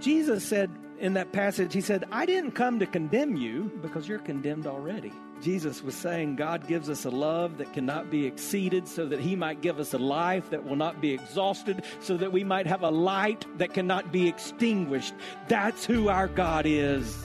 Jesus said in that passage, he said, I didn't come to condemn you because you're condemned already. Jesus was saying God gives us a love that cannot be exceeded so that he might give us a life that will not be exhausted so that we might have a light that cannot be extinguished. That's who our God is.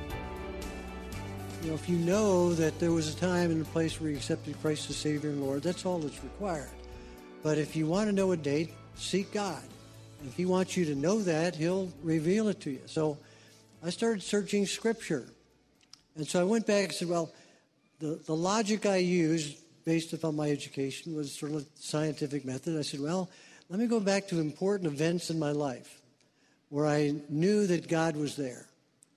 You know, if you know that there was a time and a place where you accepted Christ as Savior and Lord, that's all that's required. But if you want to know a date, seek God. And if he wants you to know that, he'll reveal it to you. So I started searching Scripture. And so I went back and said, well, the logic I used based upon my education was sort of scientific method. I said, well, let me go back to important events in my life where I knew that God was there.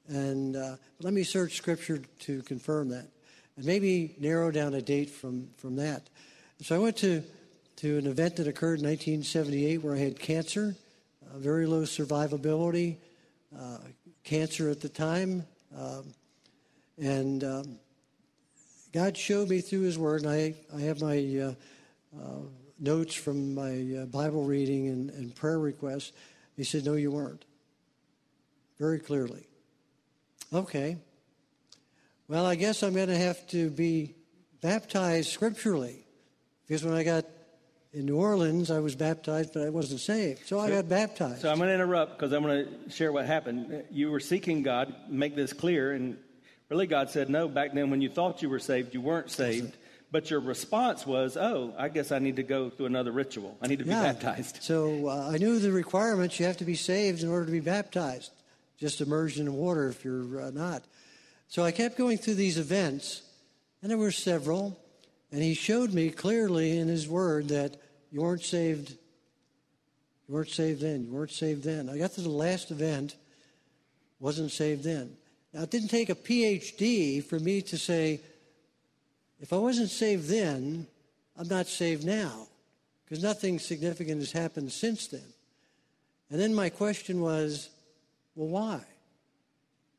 And let me search Scripture to confirm that and maybe narrow down a date from that. And so I went to an event that occurred in 1978 where I had cancer, very low survivability, cancer at the time. God showed me through his word, and I have my notes from my Bible reading and prayer requests. He said, no, you weren't, very clearly. Okay, well, I guess I'm going to have to be baptized scripturally, because when I got in New Orleans, I was baptized, but I wasn't saved, so I got baptized. So I'm going to interrupt because I'm going to share what happened. You were seeking God, make this clear, and really God said, no, back then when you thought you were saved, you weren't saved, but your response was, oh, I guess I need to go through another ritual. I need to be baptized. So I knew the requirements. You have to be saved in order to be baptized. Just immersion in water if you're not. So I kept going through these events, and there were several, and he showed me clearly in his word that you weren't saved. You weren't saved then. You weren't saved then. I got to the last event, wasn't saved then. Now, it didn't take a PhD for me to say, if I wasn't saved then, I'm not saved now, because nothing significant has happened since then. And then my question was, well, why?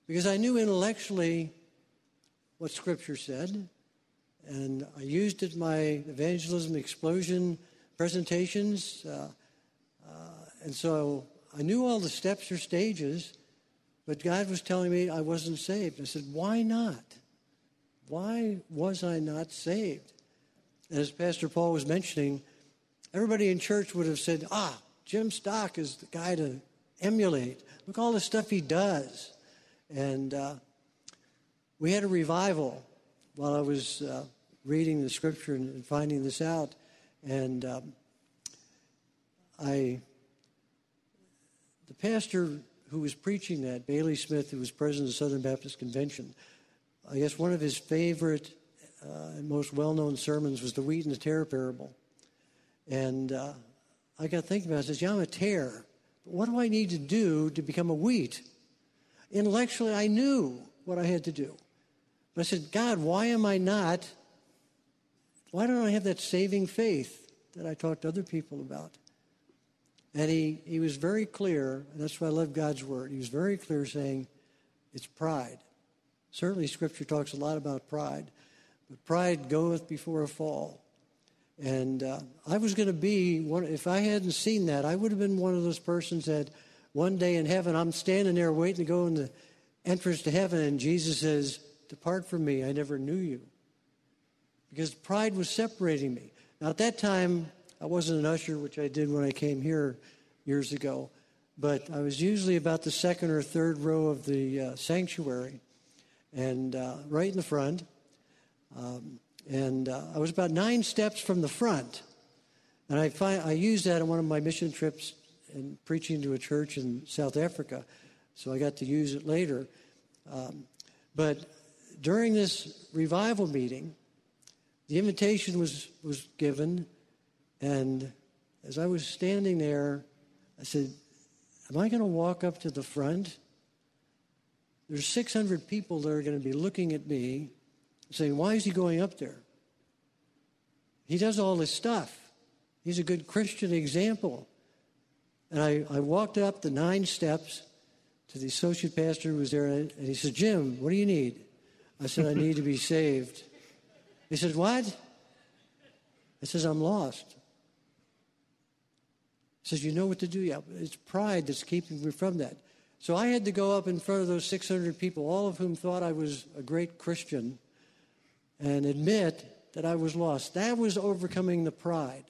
Because I knew intellectually what Scripture said, and I used it in my evangelism explosion presentations, and so I knew all the steps or stages, but God was telling me I wasn't saved. I said, why not? Why was I not saved? And as Pastor Paul was mentioning, everybody in church would have said, Jim Stock is the guy to emulate. Look, all the stuff he does. And we had a revival while I was reading the Scripture and finding this out. And the pastor who was preaching that, Bailey Smith, who was president of the Southern Baptist Convention, I guess one of his favorite and most well-known sermons was the wheat and the tare parable. And I got thinking about it. I said, I'm a tare. What do I need to do to become a wheat? Intellectually, I knew what I had to do. But I said, God, why don't I have that saving faith that I talked to other people about? And he was very clear, and that's why I love God's word. He was very clear saying, it's pride. Certainly, Scripture talks a lot about pride. But pride goeth before a fall. And I was going to be one. If I hadn't seen that, I would have been one of those persons that one day in heaven, I'm standing there waiting to go in the entrance to heaven, and Jesus says, depart from me, I never knew you. Because pride was separating me. Now, at that time, I wasn't an usher, which I did when I came here years ago. But I was usually about the second or third row of the sanctuary, and right in the front. And I was about 9 steps from the front. And I used that on one of my mission trips and preaching to a church in South Africa. So I got to use it later. But during this revival meeting, the invitation was given. And as I was standing there, I said, am I going to walk up to the front? There's 600 people that are going to be looking at me saying, why is he going up there? He does all this stuff. He's a good Christian example. And I walked up the 9 steps to the associate pastor who was there, and he said, Jim, what do you need? I said, I need to be saved. He said, what? I says, I'm lost. He says, you know what to do. Yeah, it's pride that's keeping me from that. So I had to go up in front of those 600 people, all of whom thought I was a great Christian, and admit that I was lost. That was overcoming the pride.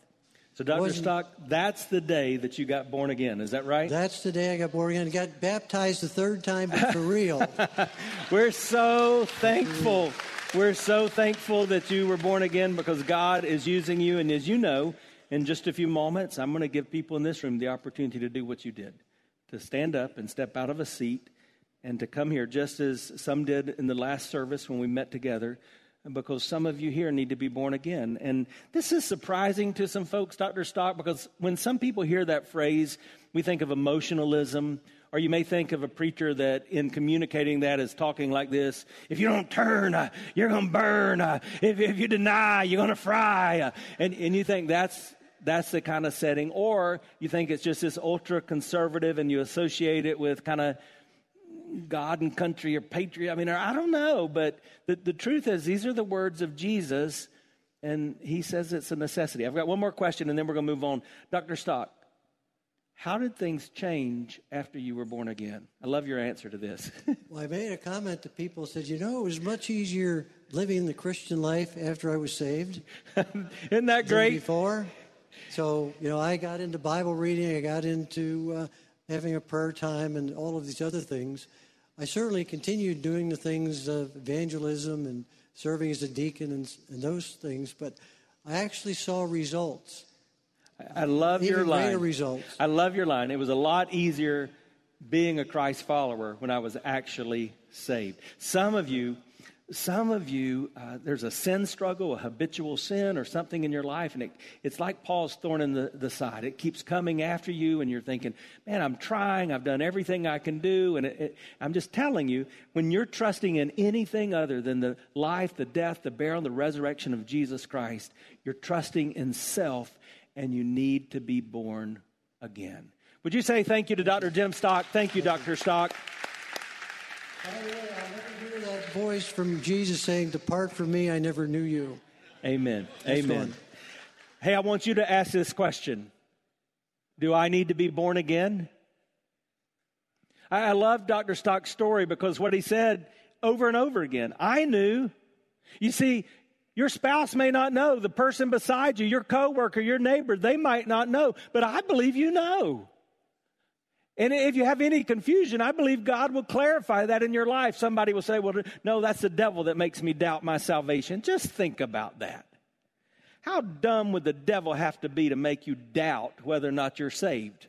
So, Dr. Stock, that's the day that you got born again. Is that right? That's the day I got born again. I got baptized the 3rd time, but for real. We're so thankful. We're so thankful that you were born again, because God is using you. And as you know, in just a few moments, I'm going to give people in this room the opportunity to do what you did, to stand up and step out of a seat and to come here, just as some did in the last service when we met together, because some of you here need to be born again. And this is surprising to some folks, Dr. Stock, because when some people hear that phrase, we think of emotionalism, or you may think of a preacher that in communicating that is talking like this: if you don't turn, you're going to burn. If you deny, you're going to fry. And you think that's the kind of setting. Or you think it's just this ultra-conservative, and you associate it with kind of God and country or patriot. I mean, I don't know, but the truth is, these are the words of Jesus, and he says it's a necessity. I've got one more question, and then we're going to move on. Dr. Stock, how did things change after you were born again? I love your answer to this. Well, I made a comment to people and said, you know, it was much easier living the Christian life after I was saved. Isn't that great? Before. So, you know, I got into Bible reading. I got into having a prayer time and all of these other things. I certainly continued doing the things of evangelism and serving as a deacon and those things, but I actually saw results. I love your line. Even greater results. I love your line. It was a lot easier being a Christ follower when I was actually saved. Some of you, there's a sin struggle, a habitual sin or something in your life, and it's like Paul's thorn in the side. It keeps coming after you, and you're thinking, man, I'm trying. I've done everything I can do. And I'm just telling you, when you're trusting in anything other than the life, the death, the burial, the resurrection of Jesus Christ, you're trusting in self, and you need to be born again. Would you say thank you to Dr. Jim Stock? Thank you, Dr. Stock. Voice from Jesus saying, depart from me, I never knew you. Amen. Next amen. One. Hey, I want you to ask this question. Do I need to be born again? I love Dr. Stock's story, because what he said over and over again, I knew. You see, your spouse may not know. The person beside you, your coworker, your neighbor, they might not know, but I believe you know. And if you have any confusion, I believe God will clarify that in your life. Somebody will say, well, no, that's the devil that makes me doubt my salvation. Just think about that. How dumb would the devil have to be to make you doubt whether or not you're saved?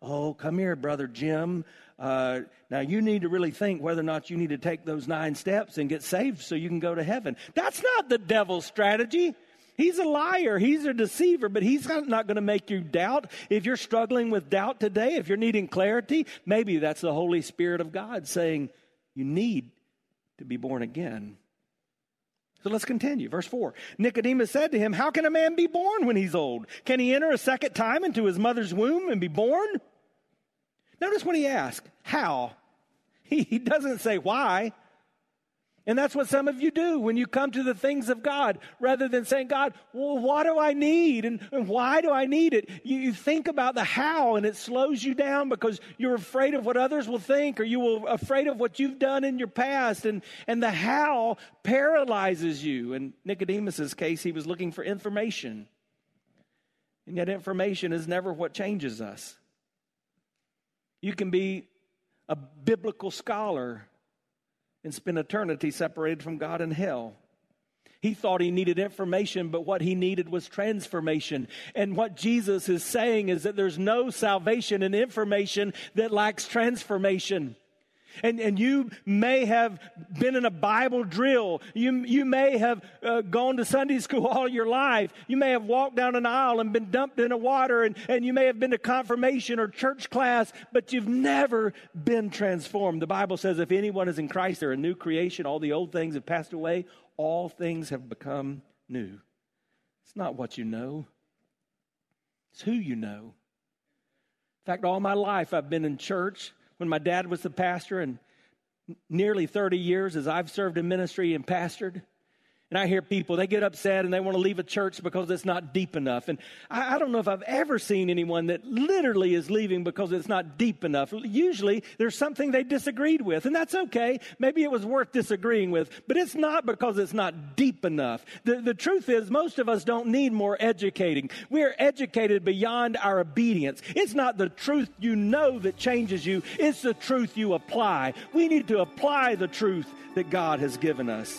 Oh, come here, Brother Jim. Now, you need to really think whether or not you need to take those 9 steps and get saved so you can go to heaven. That's not the devil's strategy. He's a liar. He's a deceiver, but he's not going to make you doubt. If you're struggling with doubt today, if you're needing clarity, maybe that's the Holy Spirit of God saying you need to be born again. So let's continue. Verse 4, Nicodemus said to him, how can a man be born when he's old? Can he enter a second time into his mother's womb and be born? Notice what he asked, how? He doesn't say why. And that's what some of you do when you come to the things of God. Rather than saying, God, well, what do I need? And why do I need it? You think about the how, and it slows you down because you're afraid of what others will think, or you were afraid of what you've done in your past. And the how paralyzes you. In Nicodemus's case, he was looking for information. And yet information is never what changes us. You can be a biblical scholar and spend eternity separated from God in hell. He thought he needed information, but what he needed was transformation. And what Jesus is saying is that there's no salvation in information that lacks transformation. And you may have been in a Bible drill. You may have gone to Sunday school all your life. You may have walked down an aisle and been dumped in the water, and you may have been to confirmation or church class, but you've never been transformed. The Bible says if anyone is in Christ, they're a new creation. All the old things have passed away. All things have become new. It's not what you know. It's who you know. In fact, all my life I've been in church. When my dad was the pastor, and nearly 30 years as I've served in ministry and pastored, and I hear people, they get upset and they want to leave a church because it's not deep enough. And I don't know if I've ever seen anyone that literally is leaving because it's not deep enough. Usually there's something they disagreed with, and that's okay. Maybe it was worth disagreeing with, but it's not because it's not deep enough. The truth is most of us don't need more educating. We're educated beyond our obedience. It's not the truth you know that changes you. It's the truth you apply. We need to apply the truth that God has given us.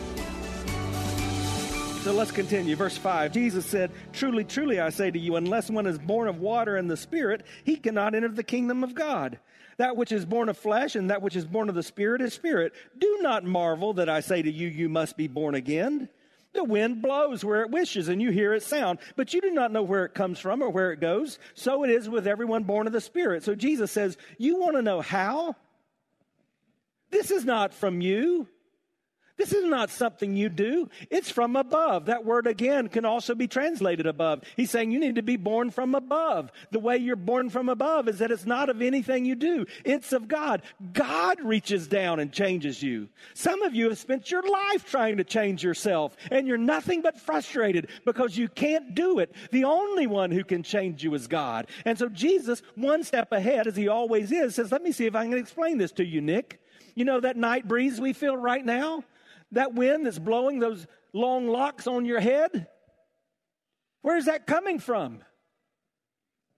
So let's continue. Verse 5, Jesus said, "Truly, truly, I say to you, unless one is born of water and the Spirit, he cannot enter the kingdom of God. That which is born of flesh and that which is born of the Spirit is spirit. Do not marvel that I say to you, you must be born again. The wind blows where it wishes, and you hear its sound, but you do not know where it comes from or where it goes. So it is with everyone born of the Spirit." So Jesus says, you want to know how? This is not from you. This is not something you do. It's from above. That word again can also be translated above. He's saying you need to be born from above. The way you're born from above is that it's not of anything you do. It's of God. God reaches down and changes you. Some of you have spent your life trying to change yourself, and you're nothing but frustrated because you can't do it. The only one who can change you is God. And so Jesus, one step ahead, as he always is, says, let me see if I can explain this to you, Nick. You know that night breeze we feel right now? That wind that's blowing those long locks on your head, where is that coming from?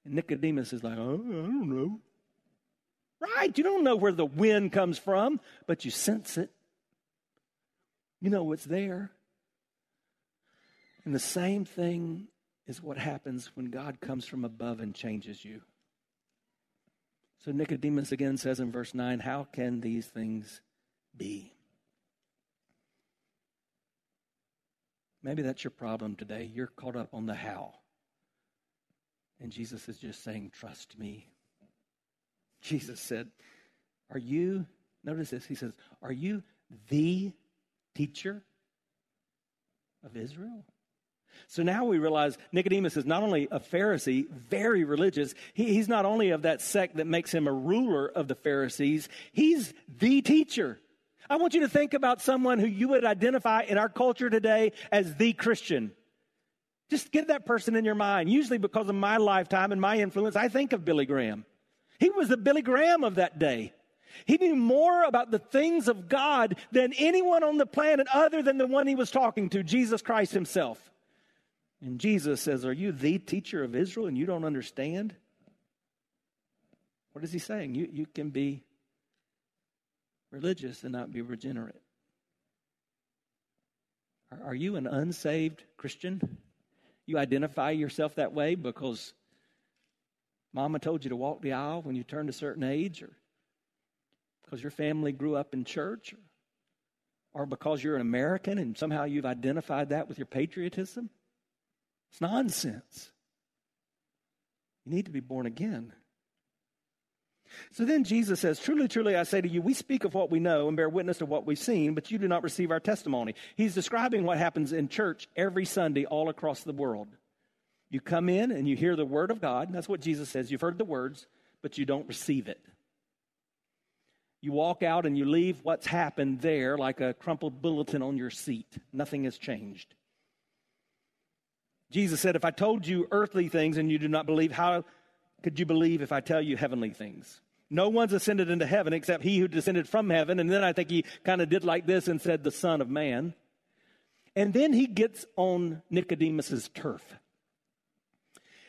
And Nicodemus is like, oh, I don't know. Right, you don't know where the wind comes from, but you sense it. You know it's there. And the same thing is what happens when God comes from above and changes you. So Nicodemus again says in verse 9, how can these things be? Maybe that's your problem today. You're caught up on the how. And Jesus is just saying, trust me. Jesus said, are you, notice this, he says, are you the teacher of Israel? So now we realize Nicodemus is not only a Pharisee, very religious. He's not only of that sect that makes him a ruler of the Pharisees. He's the teacher. I want you to think about someone who you would identify in our culture today as the Christian. Just get that person in your mind. Usually because of my lifetime and my influence, I think of Billy Graham. He was the Billy Graham of that day. He knew more about the things of God than anyone on the planet other than the one he was talking to, Jesus Christ himself. And Jesus says, are you the teacher of Israel and you don't understand? What is he saying? You can be religious and not be regenerate. Are you an unsaved Christian? You identify yourself that way because mama told you to walk the aisle when you turned a certain age, or because your family grew up in church, or because you're an American and somehow you've identified that with your patriotism? It's nonsense. You need to be born again. So then Jesus says, "Truly, truly, I say to you, we speak of what we know and bear witness to what we've seen, but you do not receive our testimony." He's describing what happens in church every Sunday all across the world. You come in and you hear the word of God. That's what Jesus says. You've heard the words, but you don't receive it. You walk out and you leave what's happened there like a crumpled bulletin on your seat. Nothing has changed. Jesus said, "If I told you earthly things and you do not believe, how could you believe if I tell you heavenly things? No one's ascended into heaven except he who descended from heaven." And then I think he kind of did like this and said, "The Son of Man." And then he gets on Nicodemus's turf.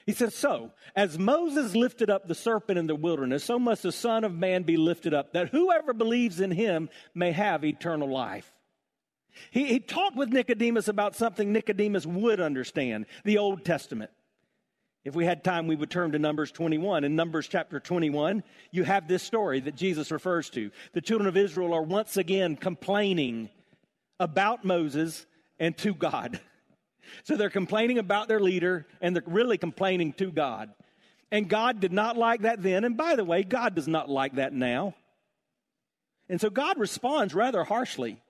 He says, "So, as Moses lifted up the serpent in the wilderness, so must the Son of Man be lifted up, that whoever believes in him may have eternal life." He talked with Nicodemus about something Nicodemus would understand, the Old Testament. If we had time, we would turn to Numbers 21. In Numbers chapter 21, you have this story that Jesus refers to. The children of Israel are once again complaining about Moses and to God. So they're complaining about their leader, and they're really complaining to God. And God did not like that then. And by the way, God does not like that now. And so God responds rather harshly.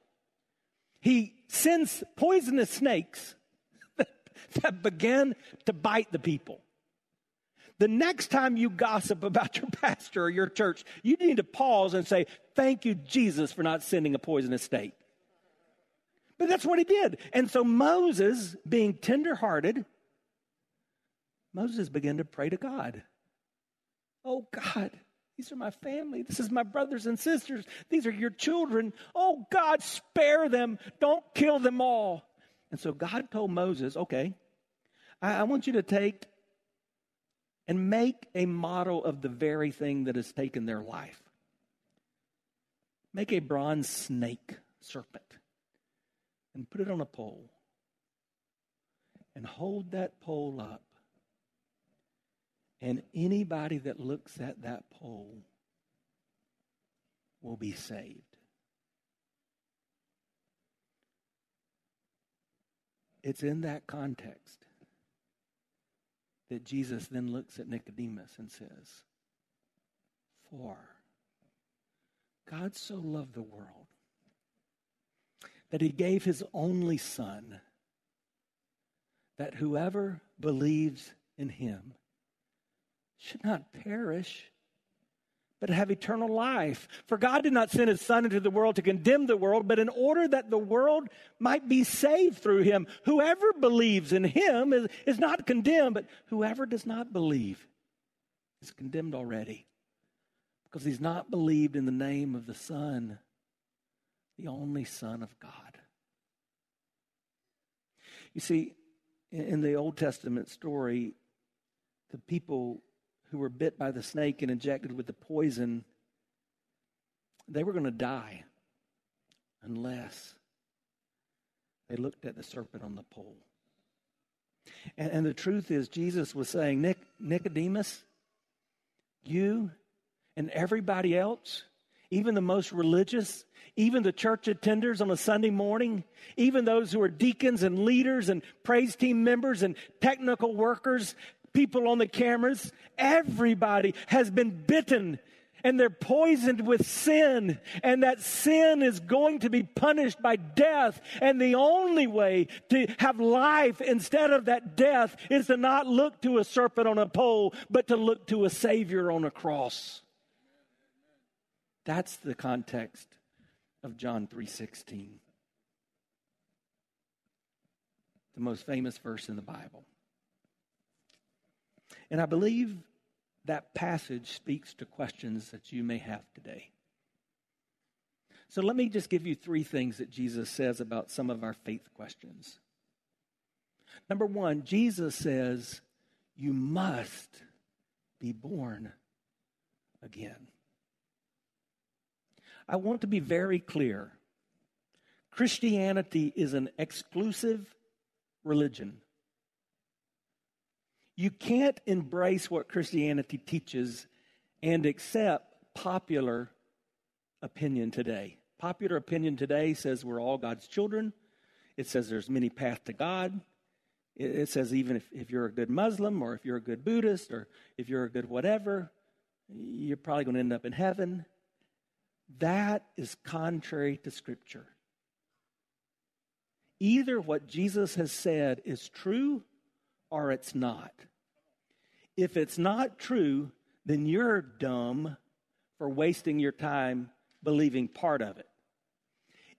He sends poisonous snakes that began to bite the people. The next time you gossip about your pastor or your church, you need to pause and say, "Thank you, Jesus, for not sending a poisonous snake." But that's what he did. And so Moses, being tenderhearted, Moses began to pray to God. "Oh, God, these are my family. This is my brothers and sisters. These are your children. Oh, God, spare them. Don't kill them all." And so God told Moses, "Okay, I want you to take and make a model of the very thing that has taken their life. Make a bronze snake, serpent, and put it on a pole. And hold that pole up. And anybody that looks at that pole will be saved." It's in that context that Jesus then looks at Nicodemus and says, "For God so loved the world that he gave his only Son, that whoever believes in him should not perish, but have eternal life. For God did not send his Son into the world to condemn the world, but in order that the world might be saved through him. Whoever believes in him is not condemned, but whoever does not believe is condemned already, because he's not believed in the name of the Son, the only Son of God." You see, in the Old Testament story, the people who were bit by the snake and injected with the poison, they were going to die unless they looked at the serpent on the pole. And the truth is, Jesus was saying, Nicodemus, you and everybody else, even the most religious, even the church attenders on a Sunday morning, even those who are deacons and leaders and praise team members and technical workers, people on the cameras, everybody has been bitten, and they're poisoned with sin, and that sin is going to be punished by death. And the only way to have life instead of that death is to not look to a serpent on a pole, but to look to a Savior on a cross. That's the context of John 3:16, the most famous verse in the Bible. And I believe that passage speaks to questions that you may have today. So let me just give you three things that Jesus says about some of our faith questions. Number one, Jesus says, you must be born again. I want to be very clear. Christianity is an exclusive religion. You can't embrace what Christianity teaches and accept popular opinion today. Popular opinion today says we're all God's children. It says there's many paths to God. It says even if you're a good Muslim or if you're a good Buddhist or if you're a good whatever, you're probably going to end up in heaven. That is contrary to Scripture. Either what Jesus has said is true or it's not. If it's not true, then you're dumb for wasting your time believing part of it.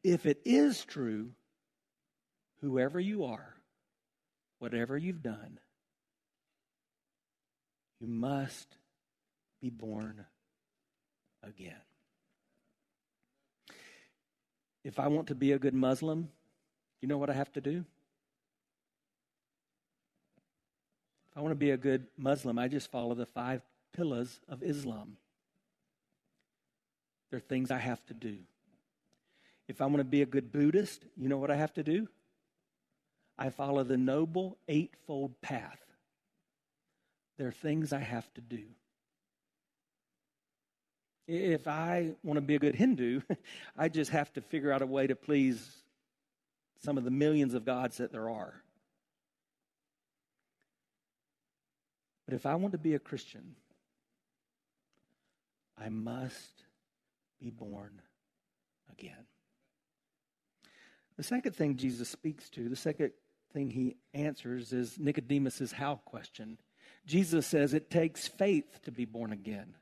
If it is true, whoever you are, whatever you've done, you must be born again. If I want to be a good Muslim, you know what I have to do? If I want to be a good Muslim, I just follow the 5 pillars of Islam. There are things I have to do. If I want to be a good Buddhist, you know what I have to do? I follow the Noble Eightfold Path. There are things I have to do. If I want to be a good Hindu, I just have to figure out a way to please some of the millions of gods that there are. But if I want to be a Christian, I must be born again. The second thing Jesus speaks to, the second thing he answers is Nicodemus's how question. Jesus says it takes faith to be born again.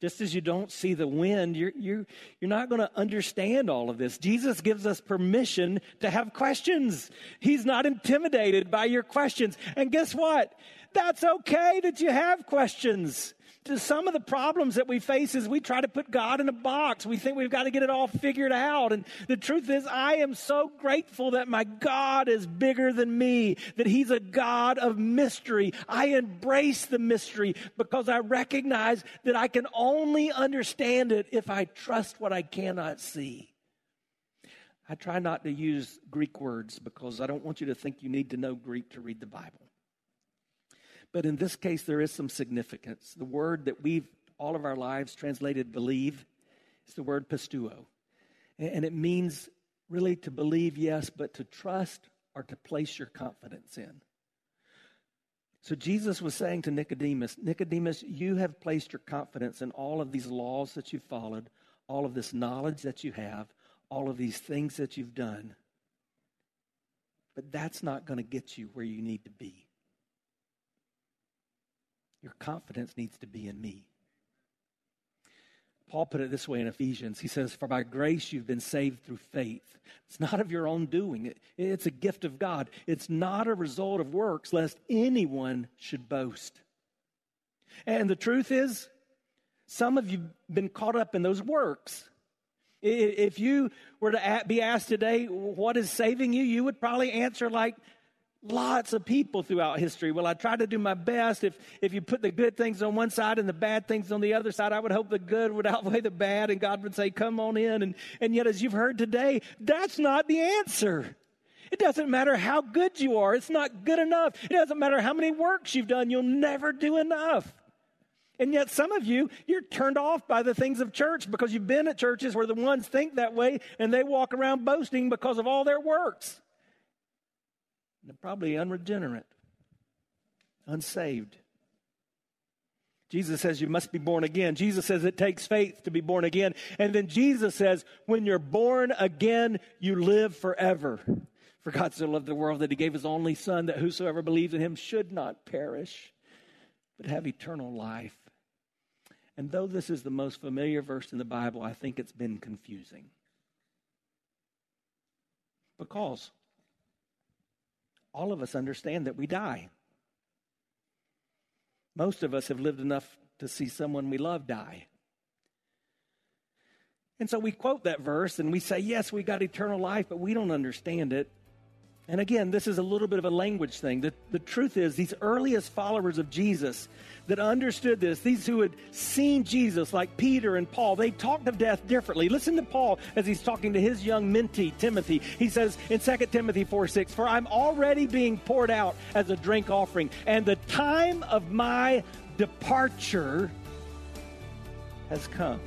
Just as you don't see the wind, you're not going to understand all of this. Jesus gives us permission to have questions. He's not intimidated by your questions. And guess what? That's okay that you have questions. Some of the problems that we face is we try to put God in a box. We think we've got to get it all figured out. And the truth is, I am so grateful that my God is bigger than me, that he's a God of mystery. I embrace the mystery because I recognize that I can only understand it if I trust what I cannot see. I try not to use Greek words because I don't want you to think you need to know Greek to read the Bible. But in this case, there is some significance. The word that we've all of our lives translated believe is the word pistuo. And it means really to believe, yes, but to trust or to place your confidence in. So Jesus was saying to Nicodemus, Nicodemus, you have placed your confidence in all of these laws that you followed, all of this knowledge that you have, all of these things that you've done. But that's not going to get you where you need to be. Your confidence needs to be in me. Paul put it this way in Ephesians. He says, for by grace you've been saved through faith. It's not of your own doing. It's a gift of God. It's not a result of works, lest anyone should boast. And the truth is, some of you have been caught up in those works. If you were to be asked today, what is saving you? You would probably answer like, lots of people throughout history. Well, I tried to do my best. If you put the good things on one side and the bad things on the other side, I would hope the good would outweigh the bad and God would say, come on in. And yet, as you've heard today, that's not the answer. It doesn't matter how good you are. It's not good enough. It doesn't matter how many works you've done. You'll never do enough. And yet some of you, you're turned off by the things of church because you've been at churches where the ones think that way and they walk around boasting because of all their works. They're probably unregenerate, unsaved. Jesus says you must be born again. Jesus says it takes faith to be born again. And then Jesus says when you're born again, you live forever. For God so loved the world that he gave his only son, that whosoever believes in him should not perish, but have eternal life. And though this is the most familiar verse in the Bible, I think it's been confusing. Because all of us understand that we die. Most of us have lived enough to see someone we love die. And so we quote that verse and we say, yes, we got eternal life, but we don't understand it. And again, this is a little bit of a language thing. The truth is, these earliest followers of Jesus that understood this, these who had seen Jesus like Peter and Paul, they talked of death differently. Listen to Paul as he's talking to his young mentee, Timothy. He says in 2 Timothy 4:6, for I'm already being poured out as a drink offering, and the time of my departure has come.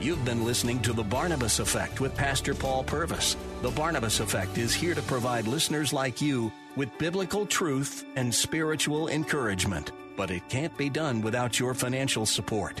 You've been listening to The Barnabas Effect with Pastor Paul Purvis. The Barnabas Effect is here to provide listeners like you with biblical truth and spiritual encouragement. But it can't be done without your financial support.